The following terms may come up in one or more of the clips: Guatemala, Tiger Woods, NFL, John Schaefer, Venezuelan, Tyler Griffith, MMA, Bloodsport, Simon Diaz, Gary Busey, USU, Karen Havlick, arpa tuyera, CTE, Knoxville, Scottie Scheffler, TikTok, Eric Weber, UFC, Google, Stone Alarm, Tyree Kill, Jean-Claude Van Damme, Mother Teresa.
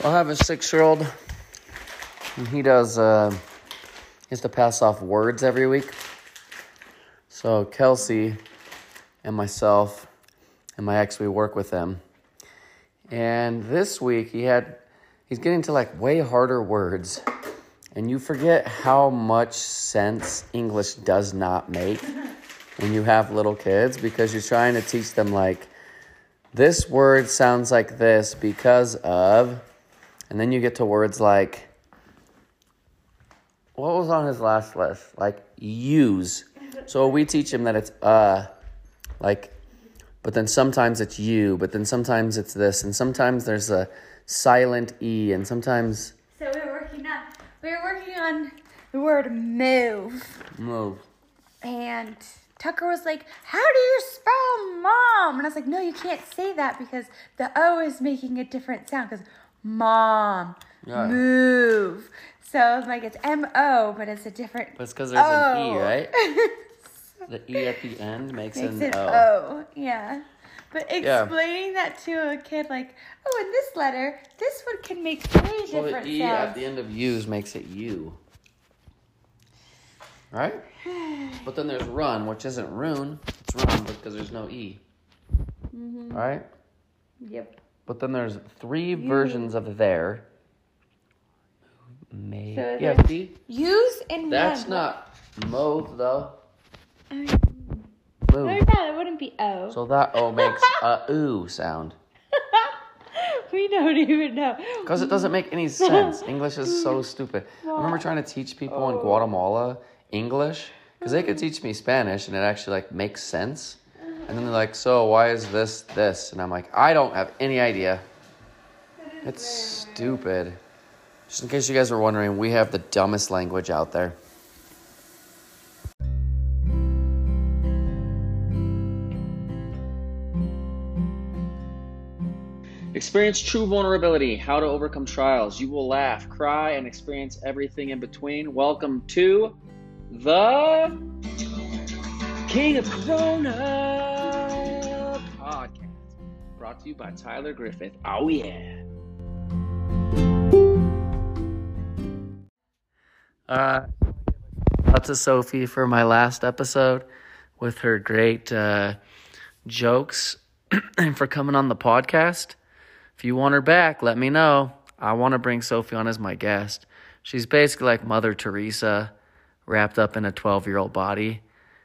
So I have a 6-year-old, and he does, he has to pass off words every week. So Kelsey and myself and my ex, we work with them. And this week he's getting to like way harder words. And you forget how much sense English does not make when you have little kids, because you're trying to teach them like, this word sounds like this because of, and then you get to words like, what was on his last list? Like, use. So we teach him that it's, like, but then sometimes it's you, but then sometimes it's this, and sometimes there's a silent E, and sometimes... So we were working on the word move. Move. And Tucker was like, how do you spell mom? And I was like, no, you can't say that because the O is making a different sound, because mom, yeah. Move. So I was like, it's M-O, but it's a different O. But it's because there's an E, right? The E at the end makes an O. Yeah. But explaining that to a kid, like, oh, in this letter, this one can make three different sounds. Well, the E at the end of use makes it U. Right? But then there's run, which isn't rune. It's run because there's no E. Mm-hmm. Right? Yep. But then there's three versions of there. Maybe. So see? Use and that's run. That's not move, though. Move. What about it? Wouldn't be O. So that O makes a oo sound. We don't even know. Because it doesn't make any sense. English is so stupid. What? I remember trying to teach people in Guatemala English. Because they could teach me Spanish and it actually like makes sense. And then they're like, so why is this this? And I'm like, I don't have any idea. It's stupid. Just in case you guys were wondering, we have the dumbest language out there. Experience true vulnerability, how to overcome trials. You will laugh, cry, and experience everything in between. Welcome to the King of Corona podcast, brought to you by Tyler Griffith. Oh, yeah. That's a Sophie for my last episode with her great jokes and for coming on the podcast. If you want her back, let me know. I want to bring Sophie on as my guest. She's basically like Mother Teresa wrapped up in a 12-year-old body.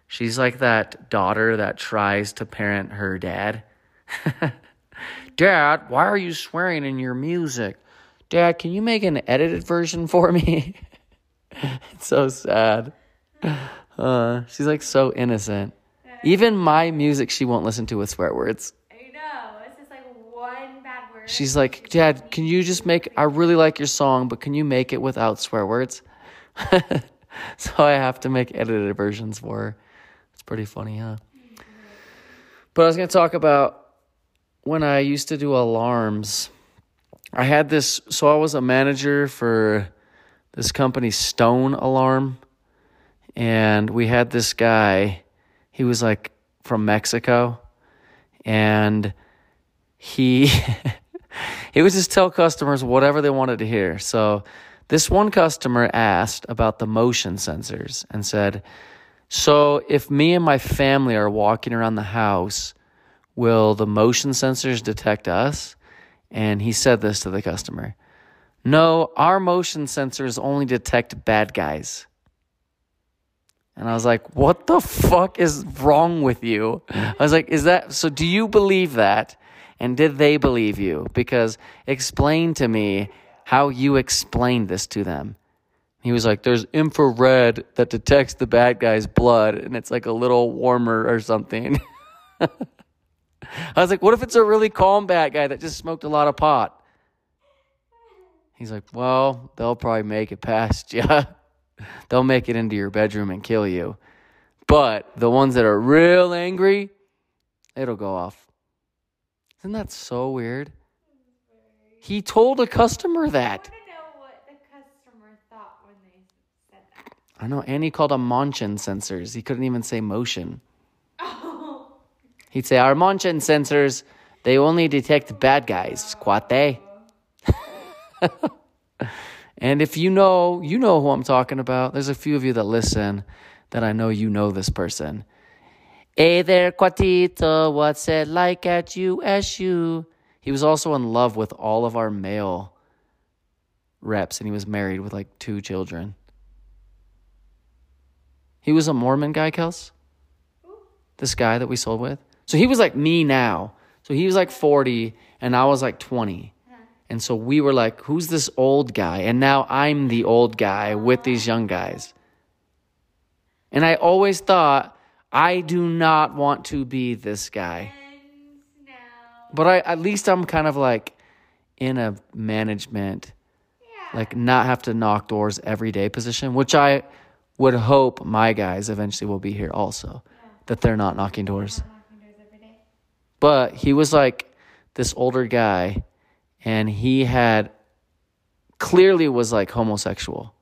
She's like that daughter that tries to parent her dad. Dad, why are you swearing in your music? Dad, can you make an edited version for me? It's so sad. She's like so innocent. Even my music she won't listen to with swear words. She's like, Dad, can you just make, I really like your song, but can you make it without swear words? So I have to make edited versions for her. It's pretty funny, huh? But I was going to talk about when I used to do alarms. I had this, so I was a manager for this company, Stone Alarm. And we had this guy, he was like from Mexico. And he would just tell customers whatever they wanted to hear. So this one customer asked about the motion sensors and said, so if me and my family are walking around the house, will the motion sensors detect us? And he said this to the customer. No, our motion sensors only detect bad guys. And I was like, what the fuck is wrong with you? I was like, is that, so do you believe that? And did they believe you? Because explain to me how you explained this to them. He was like, there's infrared that detects the bad guy's blood, and it's like a little warmer or something. I was like, what if it's a really calm bad guy that just smoked a lot of pot? He's like, well, they'll probably make it past you. They'll make it into your bedroom and kill you. But the ones that are real angry, it'll go off. Isn't that so weird? He told a customer that. I want to know what the customer thought when they said that. I know, and he called them motion sensors. He couldn't even say motion. Oh. He'd say, our motion sensors, they only detect bad guys, cuate. And if you know, you know who I'm talking about. There's a few of you that listen that I know you know this person. Hey there, Cuatito, what's it like at USU? He was also in love with all of our male reps, and he was married with like 2 children. He was a Mormon guy, Kels? This guy that we sold with? So he was like me now. So he was like 40, and I was like 20. And so we were like, who's this old guy? And now I'm the old guy with these young guys. And I always thought, I do not want to be this guy. But at least I'm kind of like in a management, like not have to knock doors every day position, which I would hope my guys eventually will be here also, that they're not knocking doors. But he was like this older guy, and he had clearly was like homosexual,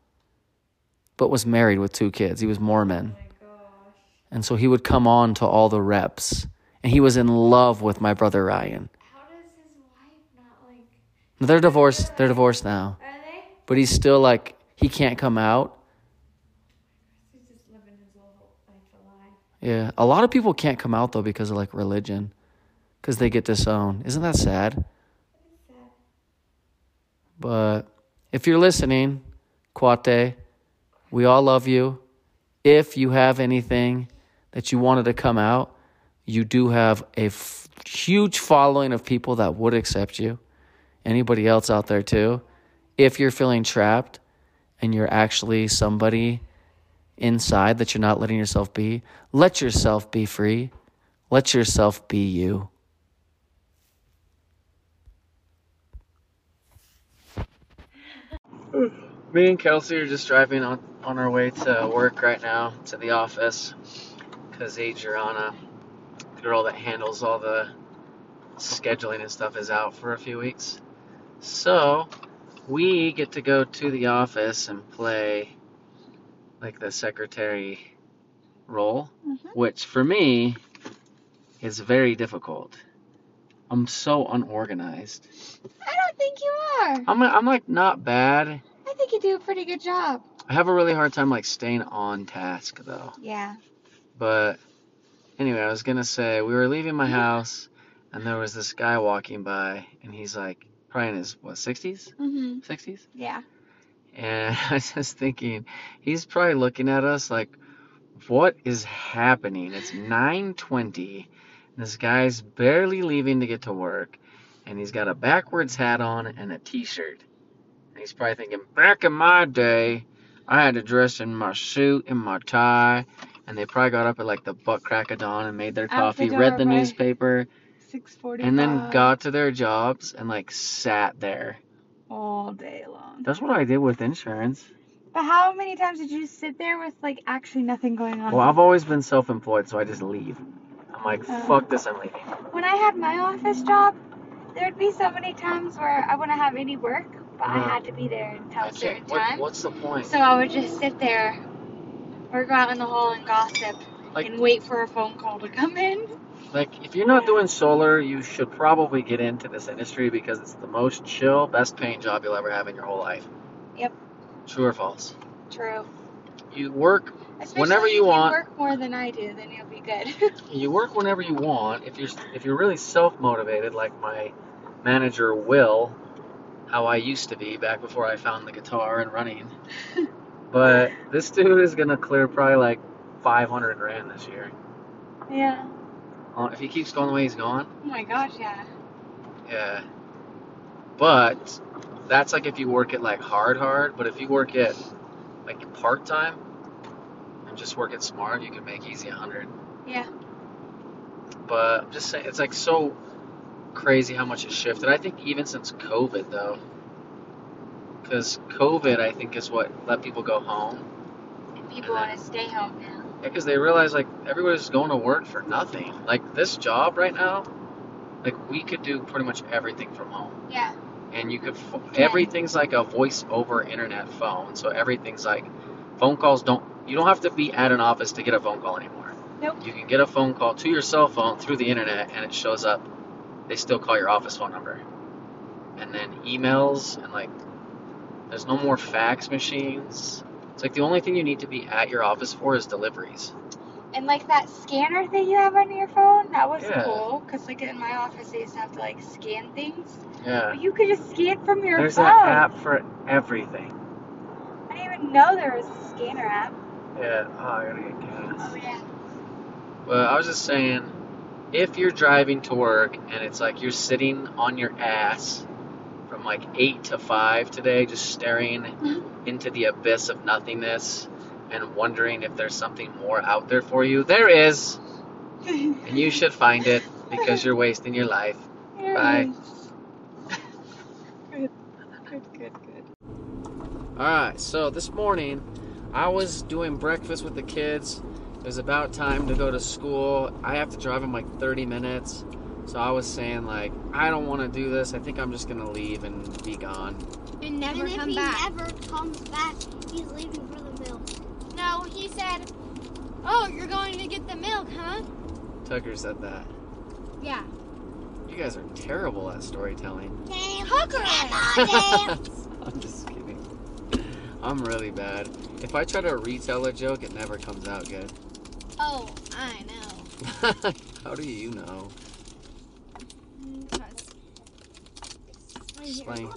but was married with 2 kids. He was Mormon. Oh my gosh. And so he would come on to all the reps, and he was in love with my brother Ryan. How does his wife not like? They're divorced. They're divorced now. Are they? But he's still like, he can't come out. He's just living his whole life. Yeah, a lot of people can't come out though because of like religion. Because they get disowned. Isn't that sad? But if you're listening, Cuate, we all love you. If you have anything that you wanted to come out, you do have a huge following of people that would accept you. Anybody else out there too. If you're feeling trapped and you're actually somebody inside that you're not letting yourself be, let yourself be free. Let yourself be you. Me and Kelsey are just driving on our way to work right now, to the office, because Adriana, the girl that handles all the scheduling and stuff, is out for a few weeks. So we get to go to the office and play like the secretary role, which for me is very difficult. I'm so unorganized. I don't think you are. I'm like not bad. I think you do a pretty good job. I have a really hard time like staying on task though. Yeah. But anyway, I was gonna say we were leaving my house and there was this guy walking by and he's like probably in his 60s? Mm-hmm. 60s? Yeah. And I was just thinking he's probably looking at us like, what is happening? It's 9:20. This guy's barely leaving to get to work, and he's got a backwards hat on and a t-shirt. And he's probably thinking, back in my day, I had to dress in my suit and my tie, and they probably got up at like the butt crack of dawn and made their coffee, read the newspaper, 6:45, and then got to their jobs and like sat there all day long. That's what I did with insurance. But how many times did you sit there with like actually nothing going on? Well, I've always been self-employed, so I just leave. I'm like, fuck this, I'm leaving. When I had my office job, there'd be so many times where I wouldn't have any work, but I had to be there until a certain time. What's the point? So I would just sit there or go out in the hall and gossip and wait for a phone call to come in. Like, if you're not doing solar, you should probably get into this industry because it's the most chill, best paying job you'll ever have in your whole life. Yep. True or false? True. You work... Especially whenever you want. If you work more than I do, then you'll be good. You work whenever you want. If you're really self-motivated, like my manager Will, how I used to be back before I found the guitar and running. But this dude is gonna clear probably like $500,000 this year. Yeah. If he keeps going the way he's going. Oh my gosh, yeah. Yeah. But that's like if you work at like hard. But if you work at like part-time, just work it smart, you can make easy 100. Yeah. But I'm just saying, it's like so crazy how much it shifted. I think even since COVID, though, because COVID, I think, is what let people go home. And people want to stay home now. Yeah, because they realize, like, everybody's going to work for nothing. Like, this job right now, like, we could do pretty much everything from home. Yeah. And you could, everything's like a voice over internet phone, so everything's like, phone calls don't, you don't have to be at an office to get a phone call anymore. Nope. You can get a phone call to your cell phone through the internet, and it shows up. They still call your office phone number. And then emails and, like, There's no more fax machines. It's like the only thing you need to be at your office for is deliveries. And, like, that scanner thing you have on your phone, that was cool. Because, like, in my office, they used to have to, like, scan things. Yeah. But you could just scan from your phone. There's an app for everything. I didn't even know there was a scanner app. Yeah. Oh, I gotta get gas. Oh, yeah. Well, I was just saying, if you're driving to work and it's like you're sitting on your ass from, like, 8 to 5 today, just staring into the abyss of nothingness, and wondering if there's something more out there for you, there is. And you should find it because you're wasting your life. There Bye. Good. Alright, so this morning I was doing breakfast with the kids. It was about time to go to school. I have to drive them like 30 minutes. So I was saying, like, I don't want to do this. I think I'm just going to leave and be gone. And never and come back. And if he never comes back, he's leaving for the milk. No, he said, oh, you're going to get the milk, huh? Tucker said that. Yeah. You guys are terrible at storytelling. Tucker! I'm just kidding. I'm really bad. If I try to retell a joke, it never comes out good. Oh, I know. How do you know? Slang.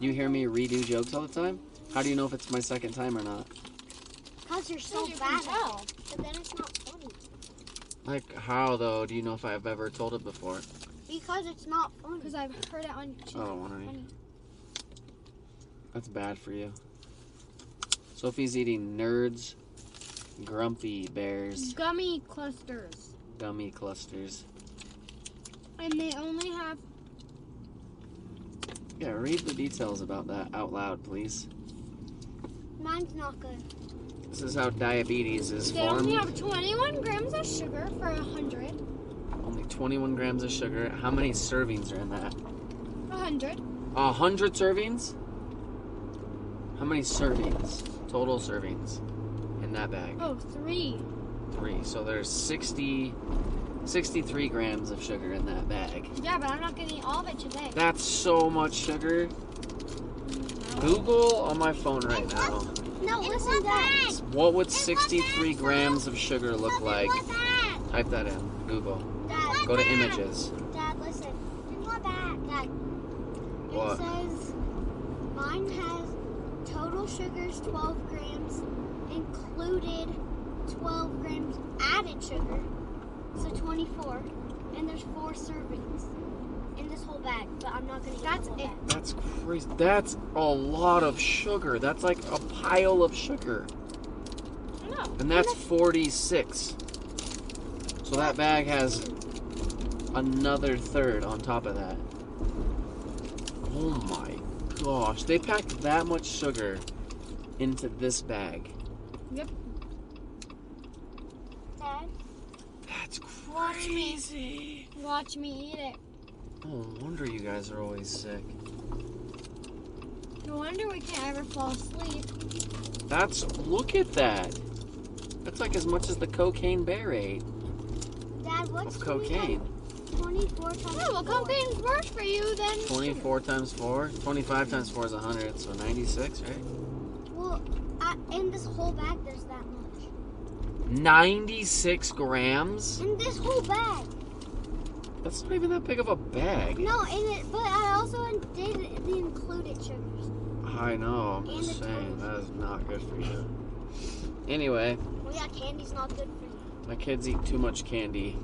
You hear me redo jokes all the time? How do you know if it's my second time or not? Because you're so bad at it, but then it's not funny. Like, how, though, do you know if I've ever told it before? Because it's not funny. Because I've heard it on YouTube. Oh, alright. That's bad for you. Sophie's eating Nerds Grumpy Bears. Gummy clusters. Gummy clusters. And they only have... Yeah, read the details about that out loud, please. Mine's not good. This is how diabetes is formed. They only have 21 grams of sugar for 100. Only 21 grams of sugar. How many servings are in that? 100. 100 servings? How many servings? Total servings in that bag? Oh, three. So there's 63 grams of sugar in that bag. Yeah, but I'm not going to eat all of it today. That's so much sugar. No. Google on my phone right now. No, listen, guys. What would 63 grams of sugar look like? Type that in. Google. Dad, go to images. Dad, listen. What bag? Dad. It says mine has total sugars 12 grams, included 12 grams added sugar. So 24, and there's 4 servings in this whole bag, but I'm not going to eat the whole bag. That's crazy. That's a lot of sugar. That's like a pile of sugar. I know. And that's 46. So that bag has another third on top of that. Oh my gosh. They packed that much sugar into this bag. Yep. Dad? That's crazy. Watch me eat it. No wonder you guys are always sick. No wonder we can't ever fall asleep. Look at that. That's like as much as the cocaine bear ate. Dad, what's cocaine? 24 times 4. Yeah, well, cocaine's worse for you than 24 times 4? 25 times 4 is 100, so 96, right? Well, in this whole bag, there's that much. 96 grams? In this whole bag. That's not even that big of a bag. No, but I also did the included sugars. I know, I'm just saying, that is not good for you. Anyway. Well, yeah, candy's not good for you. My kids eat too much candy.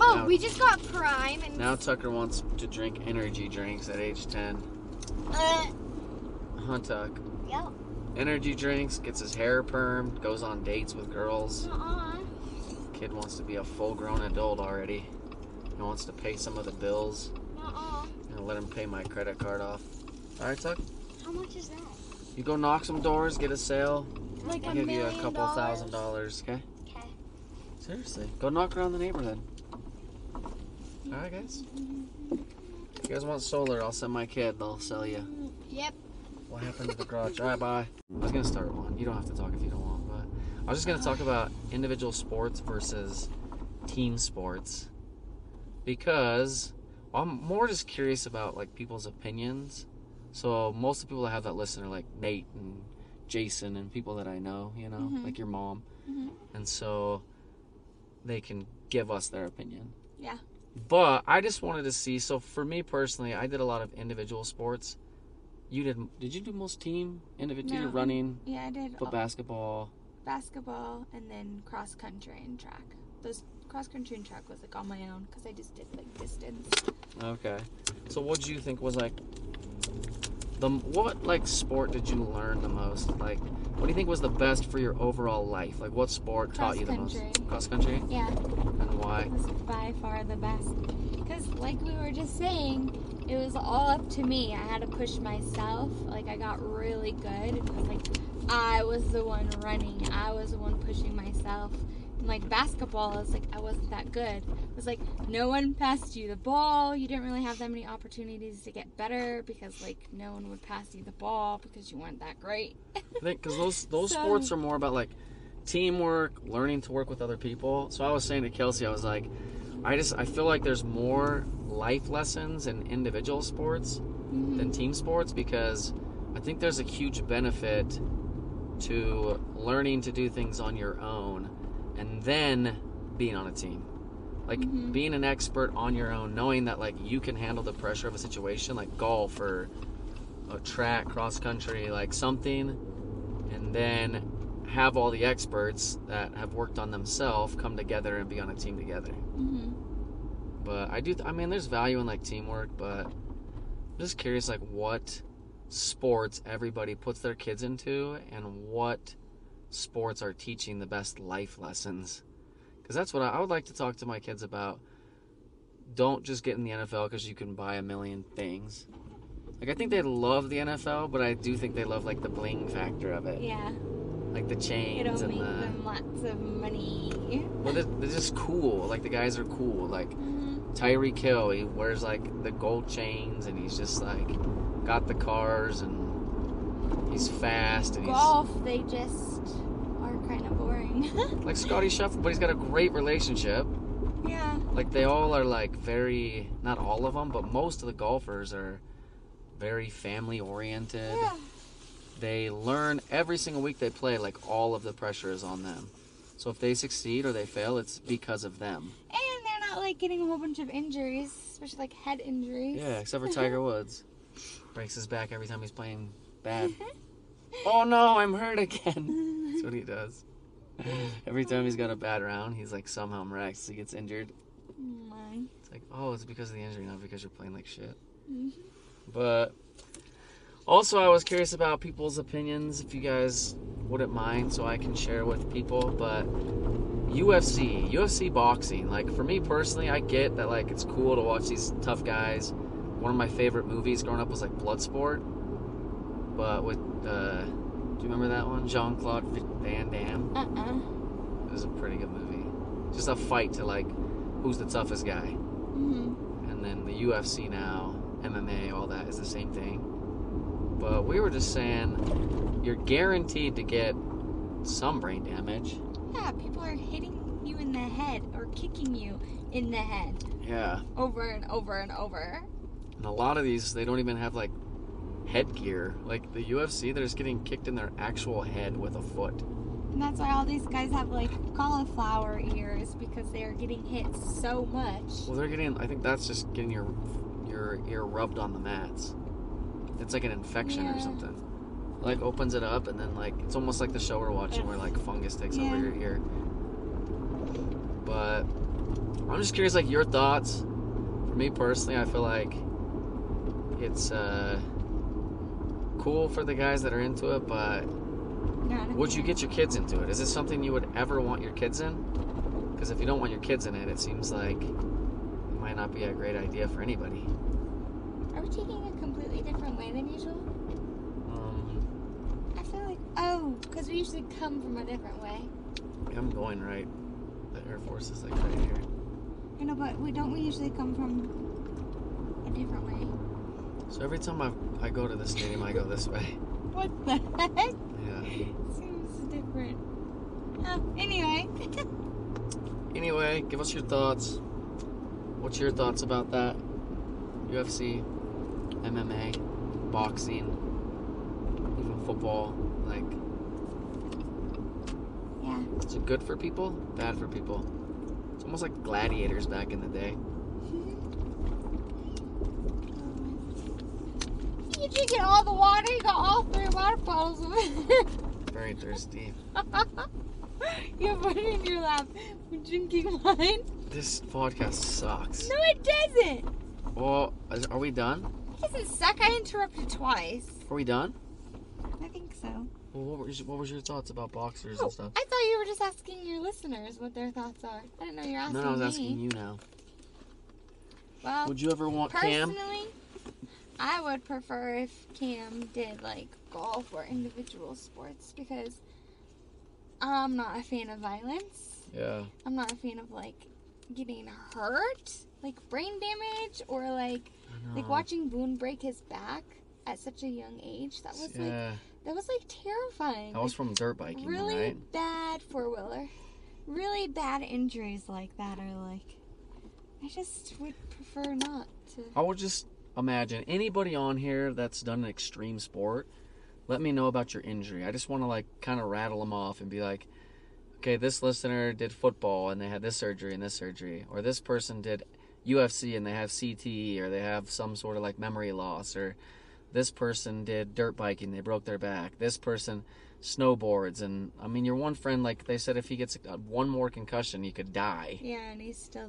Oh, now, we just got Prime. And now Tucker wants to drink energy drinks at age 10. Huh, Tuck? Yep. Energy drinks, gets his hair permed, goes on dates with girls. Kid wants to be a full-grown adult already. He wants to pay some of the bills. I'm gonna let him pay my credit card off. All right, Tuck? How much is that? You go knock some doors, get a sale. Like I'll give you a couple $1,000, okay? Okay. Seriously, go knock around the neighborhood. All right, guys? If you guys want solar, I'll send my kid. They'll sell you. Yep. What happened to the garage? All right, bye. I was going to start one. You don't have to talk if you don't want, but I was just going to talk about individual sports versus team sports because I'm more just curious about, like, people's opinions So most of the people that have that list are like Nate and Jason and people that I know, you know, mm-hmm. like your mom. Mm-hmm. And so they can give us their opinion. Yeah. But I just wanted to see. So for me personally, I did a lot of individual sports. You did? Did you do most team? Individual? No. Running? Yeah, I did. But basketball. Basketball and then cross country and track. Those cross country and track was like on my own because I just did like distance. Okay. So what do you think was like the what like sport did you learn the most? Like what do you think was the best for your overall life? Like what sport taught you the most? Cross country. Yeah. And why? It was by far the best because like we were just saying, it was all up to me. I had to push myself. Like I got really good. It was like I was the one running. I was the one pushing myself. And like basketball, it's like I wasn't that good. It was like no one passed you the ball. You didn't really have that many opportunities to get better because like no one would pass you the ball because you weren't that great. I think because those sports are more about like teamwork, learning to work with other people. So I was saying to Kelsey, I was like, I feel like there's more life lessons in individual sports mm-hmm. than team sports because I think there's a huge benefit to learning to do things on your own and then being on a team. Like mm-hmm. being an expert on your own, knowing that like you can handle the pressure of a situation like golf or a track, cross country, like something, and then have all the experts that have worked on themselves come together and be on a team together. Mm-hmm. But I mean there's value in like teamwork, but I'm just curious like what sports everybody puts their kids into and what sports are teaching the best life lessons, because that's what I would like to talk to my kids about. Don't just get in the NFL because you can buy a million things. Like I think they love the NFL, but I do think they love like the bling factor of it. Yeah, like the chains. It'll and make the... them lots of money. Well, they're just cool. Like the guys are cool. Like mm-hmm. Tyree Kill, he wears like the gold chains and he's just like got the cars and he's fast. And golf, they just are kind of boring. Like Scottie Scheffler, but he's got a great relationship. Yeah. Like they all are like very, not all of them, but most of the golfers are very family oriented. Yeah. They learn every single week they play, like all of the pressure is on them. So if they succeed or they fail, it's because of them. And they're not like getting a whole bunch of injuries, especially like head injuries. Yeah, except for Tiger Woods. Breaks his back every time he's playing bad. Oh no, I'm hurt again. That's what he does. Every time he's got a bad round, he's like somehow miraculously gets injured. My. It's like, oh, it's because of the injury, not because you're playing like shit. Mm-hmm. But also, I was curious about people's opinions, if you guys wouldn't mind, so I can share with people. But UFC boxing, like for me personally, I get that like it's cool to watch these tough guys. One of my favorite movies growing up was like Bloodsport, but with do you remember that one? Jean-Claude Van Damme. It was a pretty good movie. Just a fight to like who's the toughest guy. Mm-hmm. And then the UFC now, MMA, all that is the same thing. But we were just saying, you're guaranteed to get some brain damage. Yeah, people are hitting you in the head or kicking you in the head. Yeah. Over and over and over. And a lot of these, they don't even have, like, headgear. Like, the UFC, they're just getting kicked in their actual head with a foot. And that's why all these guys have, like, cauliflower ears, because they're getting hit so much. Well, they're getting, I think that's just getting your ear rubbed on the mats. It's like an infection or something. It, like, opens it up, and then, like, it's almost like the show we're watching where, like, fungus takes over your ear. But I'm just curious, like, your thoughts. For me personally, I feel like it's cool for the guys that are into it, but would you get your kids into it? Is this something you would ever want your kids in? Because if you don't want your kids in it, it seems like it might not be a great idea for anybody. Are we taking a completely different way than usual? I feel like, because we usually come from a different way. I'm going right. The Air Force is like right here. I know, but we usually come from a different way. So every time I go to the stadium, I go this way. What the heck? Yeah. Seems different. Anyway. Anyway, give us your thoughts. What's your thoughts about that? UFC, MMA. boxing, even football, like, yeah. Is it good for people? Bad for people. It's almost like gladiators back in the day. You drinking all the water? You got all 3 water bottles of it. Very thirsty. You put it in your lap. We're drinking wine. This podcast sucks. No, it doesn't. Well, are we done? It doesn't suck. I interrupted twice. Are we done? I think so. Well, what was your thoughts about boxers and stuff? I thought you were just asking your listeners what their thoughts are. I didn't know you were asking me. No, I was asking you now. Well, would you ever want Cam? Personally, I would prefer if Cam did, like, golf or individual sports, because I'm not a fan of violence. Yeah. I'm not a fan of, like, getting hurt, like brain damage, or like watching Boone break his back at such a young age. That was like terrifying. That was from dirt biking, really, right? Bad four-wheeler. Really bad injuries like that are like, I just would prefer not to. I would just imagine anybody on here that's done an extreme sport, let me know about your injury. I just want to like kind of rattle them off and be like, okay, this listener did football and they had this surgery and this surgery, or this person did UFC and they have CTE, or they have some sort of like memory loss, or this person did dirt biking, they broke their back, this person snowboards, and I mean your one friend, like they said, if he gets one more concussion he could die. Yeah, and he's still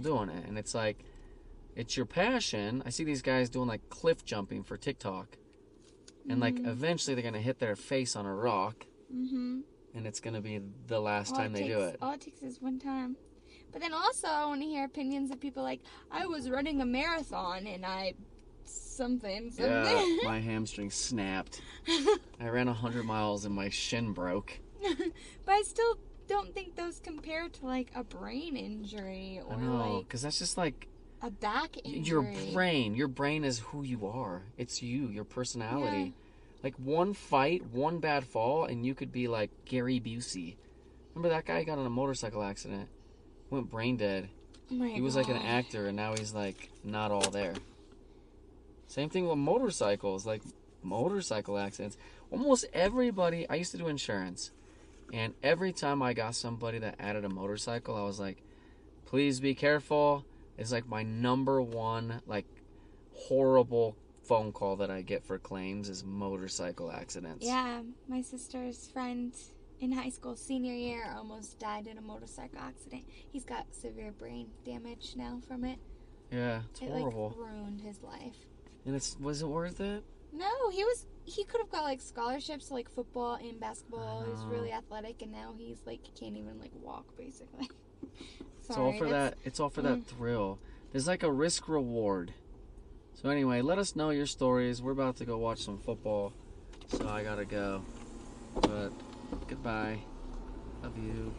doing it. And it's like, it's your passion. I see these guys doing like cliff jumping for TikTok, and like eventually they're gonna hit their face on a rock, and it's gonna be the last time they do it. All it takes is one time. But then also, I want to hear opinions of people like, I was running a marathon and I something. Yeah, my hamstring snapped. I ran 100 miles and my shin broke. But I still don't think those compare to like a brain injury or like, because that's just like a back injury. Your brain is who you are. It's you, your personality. Yeah. Like, one fight, one bad fall, and you could be like Gary Busey. Remember that guy? He got in a motorcycle accident. Went brain dead. Oh my God. He was like an actor, and now he's like not all there. Same thing with motorcycles. Like, motorcycle accidents. Almost everybody... I used to do insurance. And every time I got somebody that added a motorcycle, I was like, please be careful. It's like my number one, like, horrible phone call that I get for claims is motorcycle accidents. Yeah, my sister's friend in high school, senior year, almost died in a motorcycle accident. He's got severe brain damage now from it. Yeah, it's horrible. It like ruined his life. And was it worth it? No, he could have got like scholarships to like football and basketball. He was really athletic, and now he's like can't even like walk basically. Sorry, it's all for that thrill. There's like a risk reward. So anyway, let us know your stories. We're about to go watch some football, so I gotta go. But goodbye. Love you.